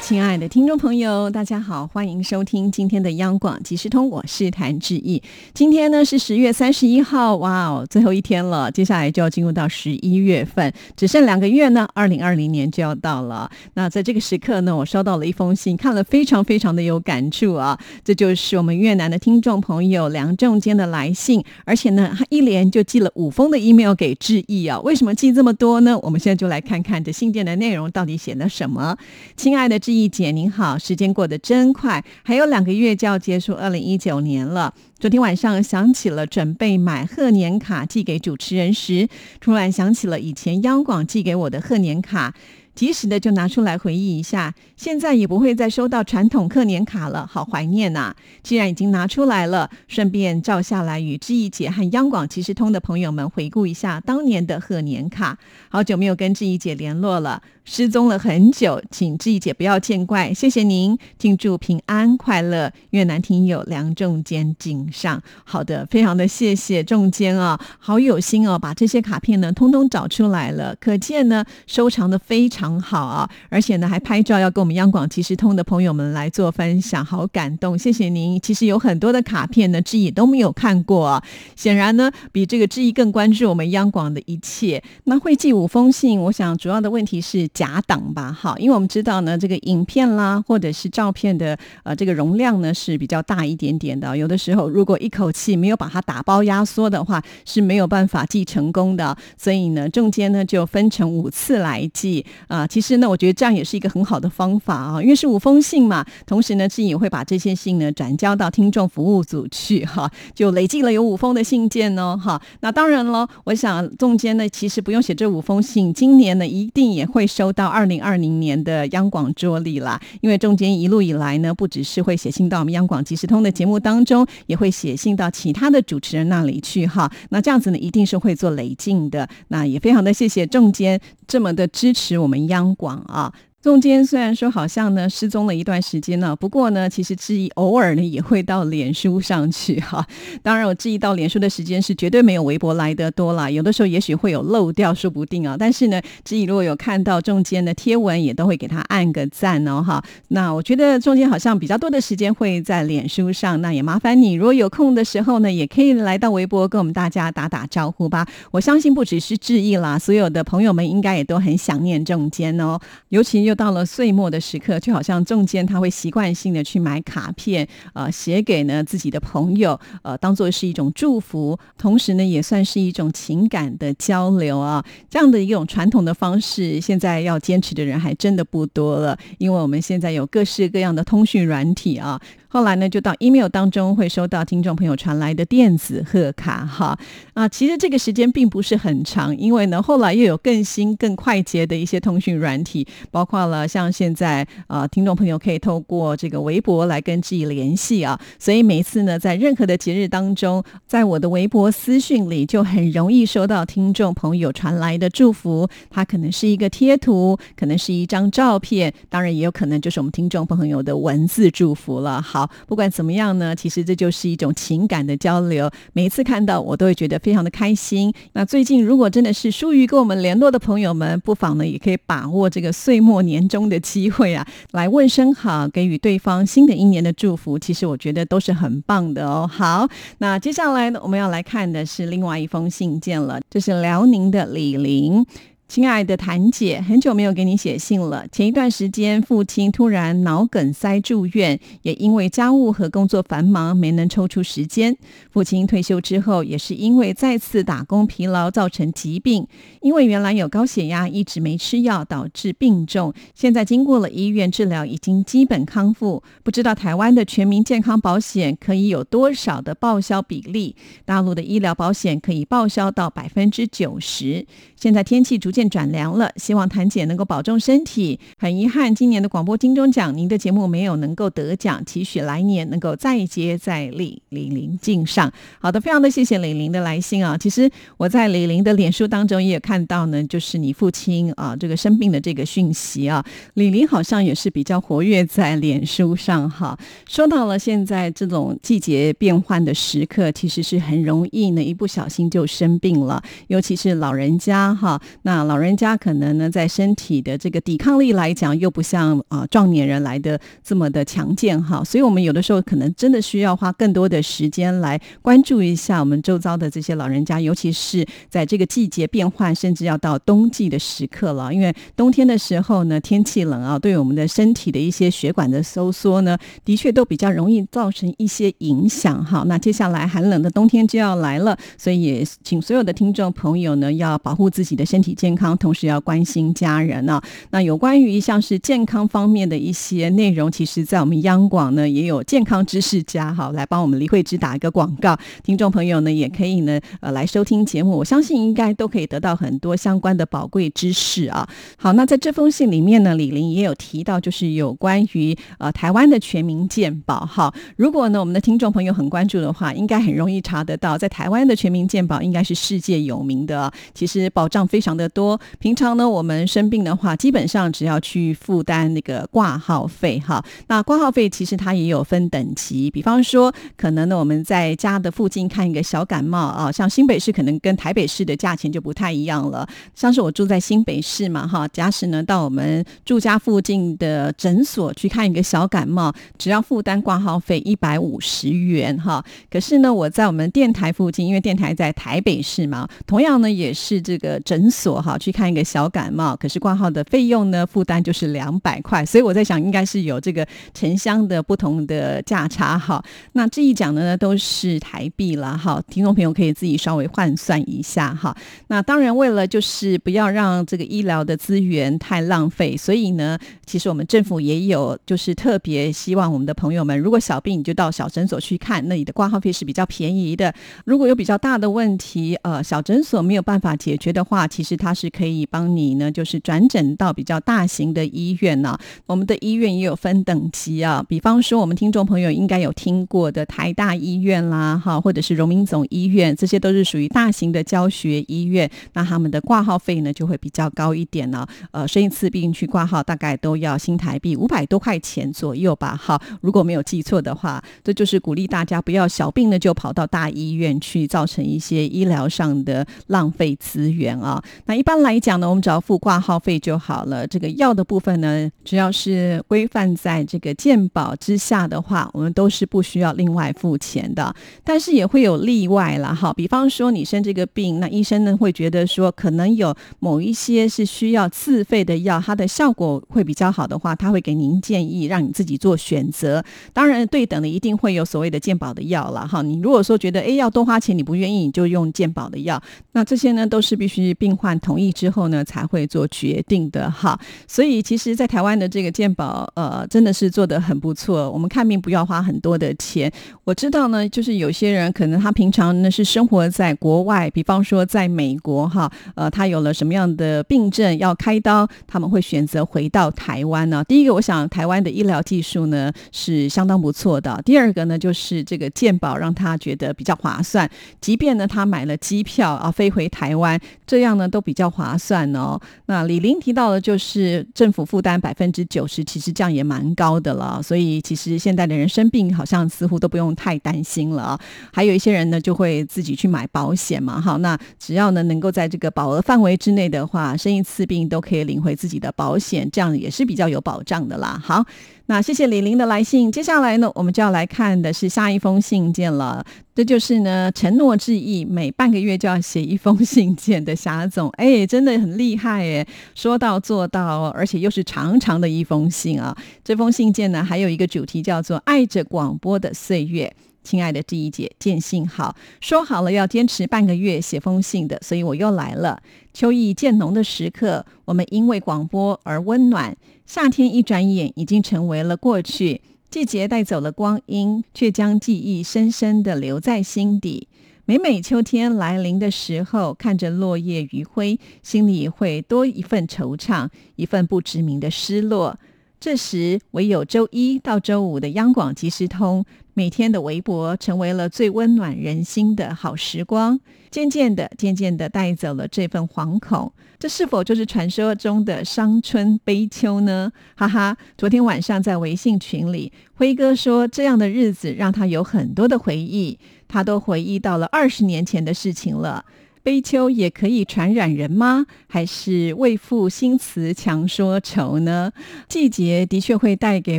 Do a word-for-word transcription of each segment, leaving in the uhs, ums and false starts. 亲爱的听众朋友，大家好，欢迎收听今天的央广即时通，我是谭志毅。今天呢是十月三十一号，哇哦，最后一天了，接下来就要进入到十一月份，只剩两个月呢，二零二零年就要到了。那在这个时刻呢，我收到了一封信，看了非常非常的有感触啊。这就是我们越南的听众朋友梁仲坚的来信，而且呢他一连就寄了五封的 email 给志毅啊。为什么寄这么多呢？我们现在就来看看这信件的内容到底写了什么。亲爱的志毅姐您好，时间过得真快，还有两个月就要结束二零一九年了。昨天晚上想起了准备买贺年卡寄给主持人时，突然想起了以前央广寄给我的贺年卡，及时的就拿出来回忆一下，现在也不会再收到传统贺年卡了，好怀念啊。既然已经拿出来了，顺便照下来与志毅姐和央广即时通的朋友们回顾一下当年的贺年卡。好久没有跟志毅姐联络了，失踪了很久，请志毅姐不要见怪，谢谢您，敬祝平安快乐，越南听友梁仲坚敬上。好的，非常的谢谢仲坚啊，好有心哦，把这些卡片呢通通找出来了，可见呢收藏的非常很好啊，而且呢还拍照要跟我们央广即时通的朋友们来做分享，好感动，谢谢您。其实有很多的卡片呢志毅都没有看过啊，显然呢比这个志毅更关注我们央广的一切。那会寄五封信，我想主要的问题是假档吧，好，因为我们知道呢这个影片啦或者是照片的呃这个容量呢是比较大一点点的，有的时候如果一口气没有把它打包压缩的话是没有办法寄成功的，所以呢中间呢就分成五次来寄啊、呃啊、其实呢我觉得这样也是一个很好的方法啊，因为是五封信嘛，同时呢志毅也会把这些信呢转交到听众服务组去哈、啊，就累计了有五封的信件哦哈、啊。那当然了，我想中间呢其实不用写这五封信，今年呢一定也会收到二零二零年的央广桌历啦，因为中间一路以来呢不只是会写信到我们央广即时通的节目当中，也会写信到其他的主持人那里去哈、啊。那这样子呢一定是会做累进的，那也非常的谢谢仲坚这么的支持我们央广啊。中间虽然说好像呢失踪了一段时间了、啊，不过呢其实志毅偶尔呢也会到脸书上去哈、啊。当然我志毅到脸书的时间是绝对没有微博来得多啦，有的时候也许会有漏掉说不定啊。但是呢志毅如果有看到中间的贴文也都会给他按个赞哦哈。那我觉得中间好像比较多的时间会在脸书上，那也麻烦你如果有空的时候呢也可以来到微博跟我们大家打打招呼吧。我相信不只是志毅啦，所有的朋友们应该也都很想念中间哦，尤其又到了岁末的时刻，就好像仲坚他会习惯性的去买卡片，呃，写给呢自己的朋友，呃，当作是一种祝福，同时呢也算是一种情感的交流啊。这样的一种传统的方式，现在要坚持的人还真的不多了，因为我们现在有各式各样的通讯软体啊。后来呢就到 email 当中会收到听众朋友传来的电子贺卡哈啊，其实这个时间并不是很长，因为呢后来又有更新更快捷的一些通讯软体，包括了像现在呃听众朋友可以透过这个微博来跟志毅联系啊，所以每次呢在任何的节日当中，在我的微博私讯里就很容易收到听众朋友传来的祝福，它可能是一个贴图，可能是一张照片，当然也有可能就是我们听众朋友的文字祝福了哈。好，不管怎么样呢，其实这就是一种情感的交流，每一次看到我都会觉得非常的开心。那最近如果真的是疏于跟我们联络的朋友们，不妨呢也可以把握这个岁末年终的机会啊，来问声好，给予对方新的一年的祝福，其实我觉得都是很棒的哦。好，那接下来呢我们要来看的是另外一封信件了，这是辽宁的李玲。亲爱的谭姐，很久没有给你写信了。前一段时间父亲突然脑梗塞住院，也因为家务和工作繁忙没能抽出时间。父亲退休之后也是因为再次打工疲劳造成疾病，因为原来有高血压一直没吃药导致病重，现在经过了医院治疗已经基本康复。不知道台湾的全民健康保险可以有多少的报销比例，大陆的医疗保险可以报销到 百分之九十。现在天气逐渐渐转凉了，希望谭姐能够保重身体。很遗憾今年的广播金钟奖您的节目没有能够得奖，期许来年能够再接再厉，李玲敬上。好的，非常的谢谢李玲的来信啊。其实我在李玲的脸书当中也看到呢，就是你父亲啊这个生病的这个讯息啊，李玲好像也是比较活跃在脸书上哈。说到了现在这种季节变换的时刻，其实是很容易呢一不小心就生病了，尤其是老人家哈。那老人家可能呢在身体的这个抵抗力来讲又不像、呃、壮年人来的这么的强健哈，所以我们有的时候可能真的需要花更多的时间来关注一下我们周遭的这些老人家，尤其是在这个季节变换甚至要到冬季的时刻了。因为冬天的时候呢天气冷啊，对我们的身体的一些血管的收缩呢的确都比较容易造成一些影响哈。那接下来寒冷的冬天就要来了，所以也请所有的听众朋友呢要保护自己的身体健康，同时要关心家人啊。那有关于像是健康方面的一些内容，其实在我们央广呢也有健康知识家好来帮我们李慧芝打一个广告，听众朋友呢也可以呢、呃、来收听节目，我相信应该都可以得到很多相关的宝贵知识啊。好，那在这封信里面呢李玲也有提到就是有关于、呃、台湾的全民健保哈。如果呢我们的听众朋友很关注的话，应该很容易查得到，在台湾的全民健保应该是世界有名的、啊、其实保障非常的多，平常呢我们生病的话基本上只要去负担那个挂号费哈。那挂号费其实它也有分等级，比方说可能呢我们在家的附近看一个小感冒啊，像新北市可能跟台北市的价钱就不太一样了，像是我住在新北市嘛哈，假使呢到我们住家附近的诊所去看一个小感冒，只要负担挂号费一百五十元哈。可是呢我在我们电台附近，因为电台在台北市嘛，同样呢也是这个诊所哈去看一个小感冒，可是挂号的费用呢负担就是两百块，所以我在想应该是有这个城乡的不同的价差哈。那这一讲呢都是台币啦哈，听众朋友可以自己稍微换算一下哈。那当然为了就是不要让这个医疗的资源太浪费，所以呢其实我们政府也有就是特别希望我们的朋友们，如果小病你就到小诊所去看，那你的挂号费是比较便宜的，如果有比较大的问题呃，小诊所没有办法解决的话，其实它是可以帮你呢就是转诊到比较大型的医院啊。我们的医院也有分等级啊，比方说我们听众朋友应该有听过的台大医院啦哈，或者是荣民总医院，这些都是属于大型的教学医院，那他们的挂号费呢就会比较高一点啊，呃，生一次病去挂号大概都要新台币五百多块钱左右吧哈，如果没有记错的话。这就是鼓励大家不要小病呢就跑到大医院去，造成一些医疗上的浪费资源啊。那一般来讲呢我们只要付挂号费就好了，这个药的部分呢只要是规范在这个健保之下的话，我们都是不需要另外付钱的，但是也会有例外啦哈。比方说你生这个病，那医生呢会觉得说可能有某一些是需要自费的药，它的效果会比较好的话，他会给您建议让你自己做选择，当然对等的一定会有所谓的健保的药啦哈。你如果说觉得哎要多花钱你不愿意，你就用健保的药，那这些呢都是必须病患同意之后呢才会做决定的哈。所以其实在台湾的这个健保呃真的是做得很不错，我们看病不要花很多的钱。我知道呢就是有些人可能他平常呢是生活在国外，比方说在美国哈，呃他有了什么样的病症要开刀，他们会选择回到台湾呢、啊、第一个我想台湾的医疗技术呢是相当不错的，第二个呢就是这个健保让他觉得比较划算，即便呢他买了机票啊飞回台湾，这样呢都比较划算哦。那李玲提到的就是政府负担 百分之九十， 其实这样也蛮高的了，所以其实现在的人生病好像似乎都不用太担心了、啊、还有一些人呢就会自己去买保险嘛哈，那只要呢能够在这个保额范围之内的话，生一次病都可以领回自己的保险，这样也是比较有保障的啦。好，那谢谢李玲的来信，接下来呢我们就要来看的是下一封信件了，这就是呢承诺致意每半个月就要写一封信件的霞总，哎，真的很厉害耶，说到做到，而且又是长长的一封信啊。这封信件呢还有一个主题叫做爱着广播的岁月。亲爱的第一姐，见信好，说好了要坚持半个月写封信的，所以我又来了。秋意渐浓的时刻，我们因为广播而温暖，夏天一转眼已经成为了过去，季节带走了光阴，却将记忆深深地留在心底。每每秋天来临的时候，看着落叶余晖，心里会多一份惆怅，一份不知名的失落。这时，唯有周一到周五的央广即时通，每天的微博成为了最温暖人心的好时光。渐渐的，渐渐的带走了这份惶恐。这是否就是传说中的伤春悲秋呢？哈哈，昨天晚上在微信群里，辉哥说这样的日子让他有很多的回忆，他都回忆到了二十年前的事情了。悲秋也可以传染人吗？还是为赋新词强说愁呢？季节的确会带给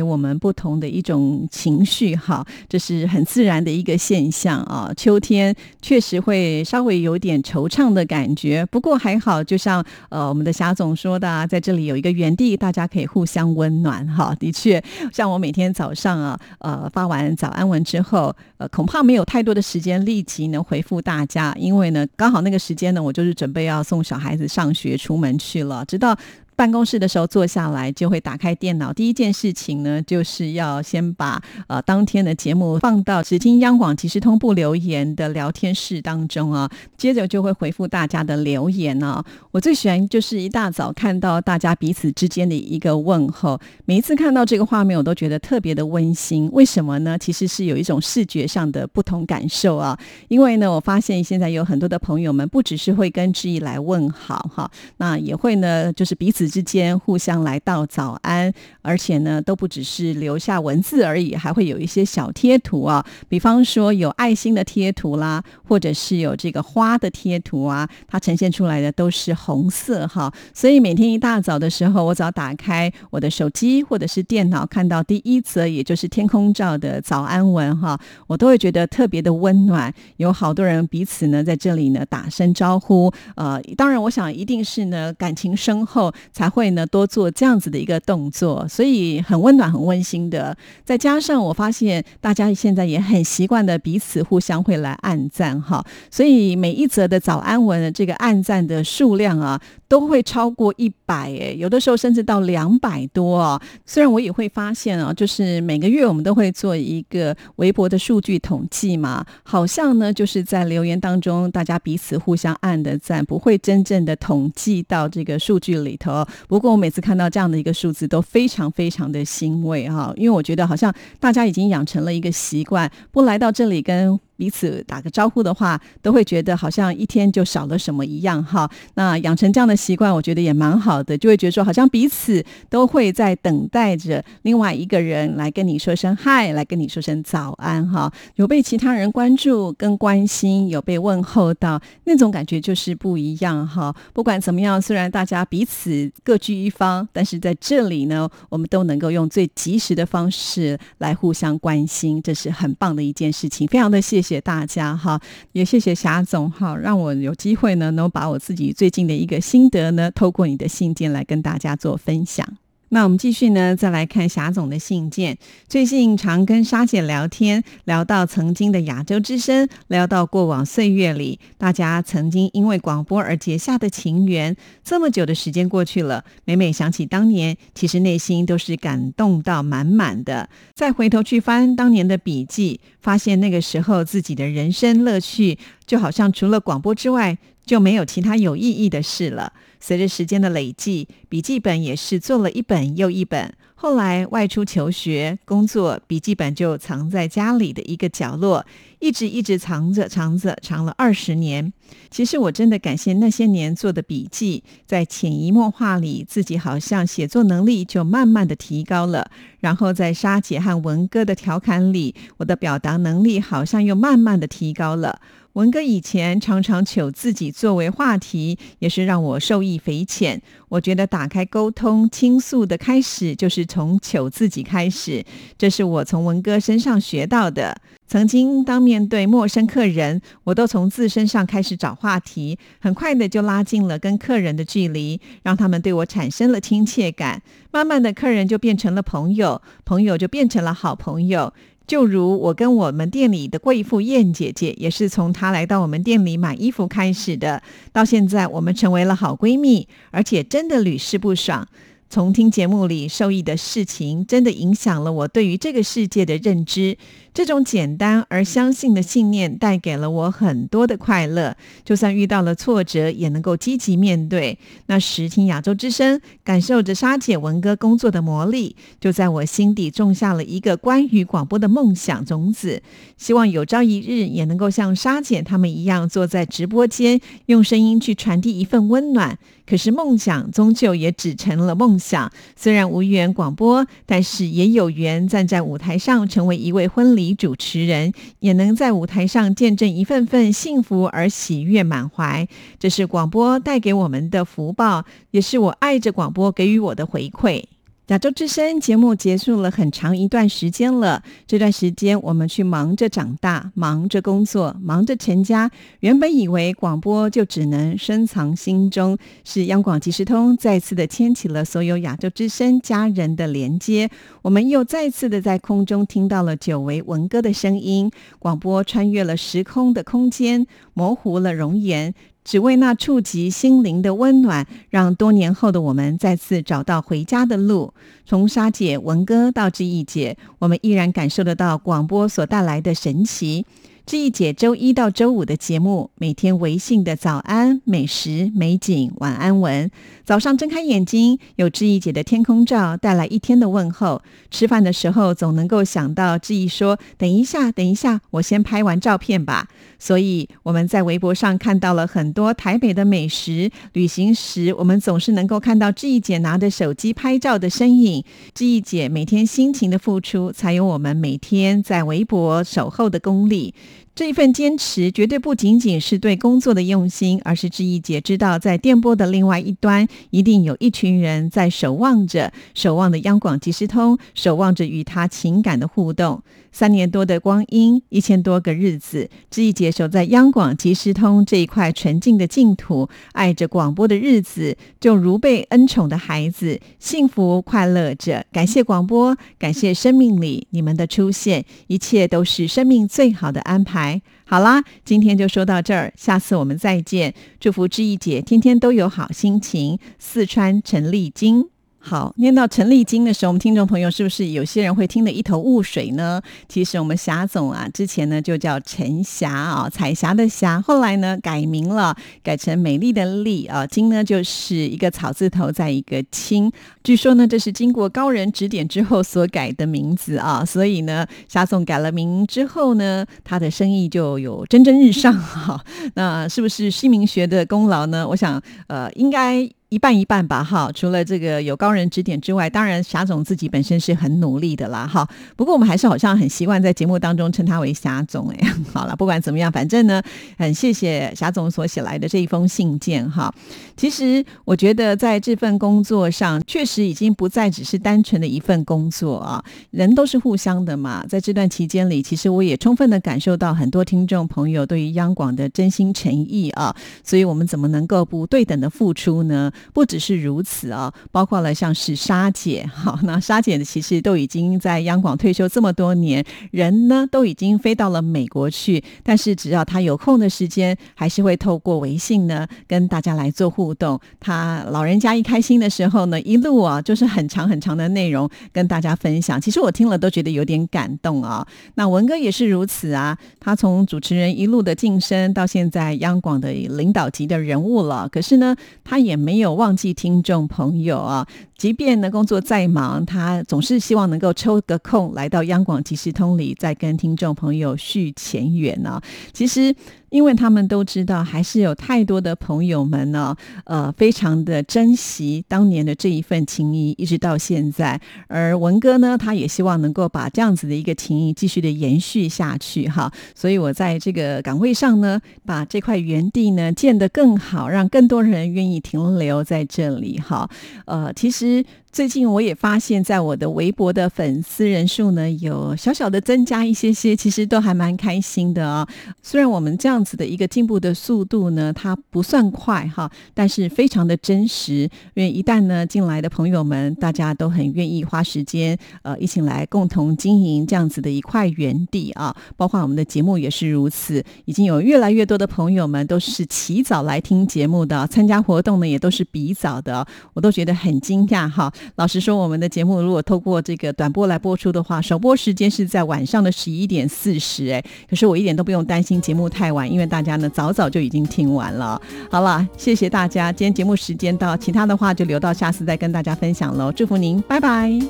我们不同的一种情绪，好，这是很自然的一个现象啊。秋天确实会稍微有点惆怅的感觉，不过还好，就像呃我们的霞总说的、啊、在这里有一个园地，大家可以互相温暖哈。的确，像我每天早上啊，呃发完早安文之后，呃恐怕没有太多的时间立即能回复大家，因为呢，刚好那个。那个时间呢，我就是准备要送小孩子上学出门去了，直到办公室的时候坐下来就会打开电脑，第一件事情呢就是要先把呃当天的节目放到只听央广即时通不留言的聊天室当中啊，接着就会回复大家的留言啊。我最喜欢就是一大早看到大家彼此之间的一个问候，每一次看到这个画面我都觉得特别的温馨。为什么呢？其实是有一种视觉上的不同感受啊，因为呢我发现现在有很多的朋友们不只是会跟知意来问好哈，那也会呢就是彼此之间互相来道早安，而且呢都不只是留下文字而已，还会有一些小贴图啊，比方说有爱心的贴图啦，或者是有这个花的贴图啊，它呈现出来的都是红色哈。所以每天一大早的时候，我只要打开我的手机或者是电脑，看到第一则也就是天空照的早安文哈，我都会觉得特别的温暖。有好多人彼此呢在这里呢打声招呼，呃，当然我想一定是呢感情深厚，才会呢多做这样子的一个动作，所以很温暖很温馨的。再加上我发现大家现在也很习惯的彼此互相会来按赞哈，所以每一则的早安文的这个按赞的数量啊都会超过一百，有的时候甚至到两百多啊。虽然我也会发现啊，就是每个月我们都会做一个微博的数据统计嘛，好像呢就是在留言当中大家彼此互相按的赞不会真正的统计到这个数据里头。不过我每次看到这样的一个数字都非常非常的欣慰啊，因为我觉得好像大家已经养成了一个习惯，不来到这里跟彼此打个招呼的话，都会觉得好像一天就少了什么一样哈。那养成这样的习惯我觉得也蛮好的，就会觉得说好像彼此都会在等待着另外一个人来跟你说声嗨，来跟你说声早安哈。有被其他人关注跟关心，有被问候到，那种感觉就是不一样哈。不管怎么样，虽然大家彼此各居一方，但是在这里呢我们都能够用最及时的方式来互相关心，这是很棒的一件事情。非常的谢谢谢谢大家哈，也谢谢霞总哈，让我有机会呢能把我自己最近的一个心得呢透过你的信件来跟大家做分享。那我们继续呢再来看霞总的信件。最近常跟莎姐聊天，聊到曾经的亚洲之声，聊到过往岁月里大家曾经因为广播而结下的情缘。这么久的时间过去了，每每想起当年，其实内心都是感动到满满的。再回头去翻当年的笔记，发现那个时候自己的人生乐趣就好像除了广播之外就没有其他有意义的事了。随着时间的累积，笔记本也是做了一本又一本，后来外出求学工作，笔记本就藏在家里的一个角落，一直一直藏着藏着藏了二十年。其实我真的感谢那些年做的笔记，在潜移默化里自己好像写作能力就慢慢的提高了，然后在莎姐和文哥的调侃里，我的表达能力好像又慢慢的提高了。文哥以前常常求自己作为话题，也是让我受益匪浅。我觉得打开沟通倾诉的开始就是从求自己开始，这是我从文哥身上学到的。曾经当面对陌生客人，我都从自身上开始找话题，很快的就拉近了跟客人的距离，让他们对我产生了亲切感。慢慢的客人就变成了朋友，朋友就变成了好朋友。就如我跟我们店里的贵妇燕姐姐，也是从她来到我们店里买衣服开始的，到现在我们成为了好闺蜜，而且真的屡试不爽。从听节目里受益的事情真的影响了我对于这个世界的认知，这种简单而相信的信念带给了我很多的快乐，就算遇到了挫折也能够积极面对。那时听亚洲之声，感受着莎姐文哥工作的魔力，就在我心底种下了一个关于广播的梦想种子，希望有朝一日也能够像莎姐他们一样坐在直播间，用声音去传递一份温暖。可是梦想终究也只成了梦想，虽然无缘广播，但是也有缘站在舞台上成为一位婚礼主持人，也能在舞台上见证一份份幸福而喜悦满怀。这是广播带给我们的福报，也是我爱着广播给予我的回馈。亚洲之声节目结束了很长一段时间了，这段时间我们去忙着长大，忙着工作，忙着成家，原本以为广播就只能深藏心中，是央广即时通再次的牵起了所有亚洲之声家人的连接，我们又再次的在空中听到了久违文哥的声音，广播穿越了时空的空间，模糊了容颜，只为那触及心灵的温暖，让多年后的我们再次找到回家的路。从莎姐、文哥到志毅姐，我们依然感受得到广播所带来的神奇。志毅姐周一到周五的节目，每天微信的早安、美食、美景、晚安文，早上睁开眼睛有志毅姐的天空照带来一天的问候，吃饭的时候总能够想到志毅说等一下等一下我先拍完照片吧，所以我们在微博上看到了很多台北的美食，旅行时我们总是能够看到志毅姐拿着手机拍照的身影。志毅姐每天辛勤的付出，才有我们每天在微博守候的功力。这一份坚持绝对不仅仅是对工作的用心，而是志毅姐知道在电波的另外一端一定有一群人在守望着，守望着央广即时通，守望着与她情感的互动。三年多的光阴，一千多个日子，志毅姐守在央广即时通这一块纯净的净土，爱着广播的日子就如被恩宠的孩子，幸福快乐着。感谢广播，感谢生命里你们的出现，一切都是生命最好的安排。好啦，今天就说到这儿，下次我们再见。祝福志毅姐天天都有好心情。四川陈丽晶。好，念到陈丽晶的时候，我们听众朋友是不是有些人会听得一头雾水呢？其实我们霞总啊，之前呢就叫陈霞啊、哦，彩霞的霞，后来呢改名了，改成美丽的丽啊，晶呢就是一个草字头在一个青，据说呢这是经过高人指点之后所改的名字啊，所以呢霞总改了名之后呢，他的生意就有蒸蒸日上啊。那是不是姓名学的功劳呢？我想呃应该一半一半吧哈，除了这个有高人指点之外，当然霞总自己本身是很努力的啦哈。不过我们还是好像很习惯在节目当中称他为霞总哎、欸。好了，不管怎么样，反正呢，很谢谢霞总所写来的这一封信件哈。其实我觉得在这份工作上，确实已经不再只是单纯的一份工作啊，人都是互相的嘛。在这段期间里，其实我也充分的感受到很多听众朋友对于央广的真心诚意啊，所以我们怎么能够不对等的付出呢？不只是如此啊、哦，包括了像是莎姐，好，那莎姐其实都已经在央广退休这么多年，人呢都已经飞到了美国去，但是只要她有空的时间，还是会透过微信呢跟大家来做互动。她老人家一开心的时候呢，一路啊就是很长很长的内容跟大家分享。其实我听了都觉得有点感动啊、哦。那文哥也是如此啊，他从主持人一路的晋升到现在央广的领导级的人物了，可是呢，他也没有忘记听众朋友啊，即便呢工作再忙，他总是希望能够抽个空来到央广即时通里，再跟听众朋友续前缘啊。其实因为他们都知道还是有太多的朋友们呢、哦、呃，非常的珍惜当年的这一份情谊，一直到现在。而文哥呢，他也希望能够把这样子的一个情谊继续的延续下去哈。所以我在这个岗位上呢，把这块园地呢建得更好，让更多人愿意停留在这里哈。呃，其实最近我也发现在我的微博的粉丝人数呢有小小的增加一些些，其实都还蛮开心的啊、哦。虽然我们这样子的一个进步的速度呢它不算快哈，但是非常的真实，因为一旦呢进来的朋友们大家都很愿意花时间呃一起来共同经营这样子的一块园地啊，包括我们的节目也是如此，已经有越来越多的朋友们都是起早来听节目的，参加活动呢也都是比早的，我都觉得很惊讶哈。老实说，我们的节目如果透过这个短波来播出的话，首播时间是在晚上的十一点四十，哎，可是我一点都不用担心节目太晚，因为大家呢早早就已经听完了。好了，谢谢大家，今天节目时间到，其他的话就留到下次再跟大家分享咯。祝福您，拜拜。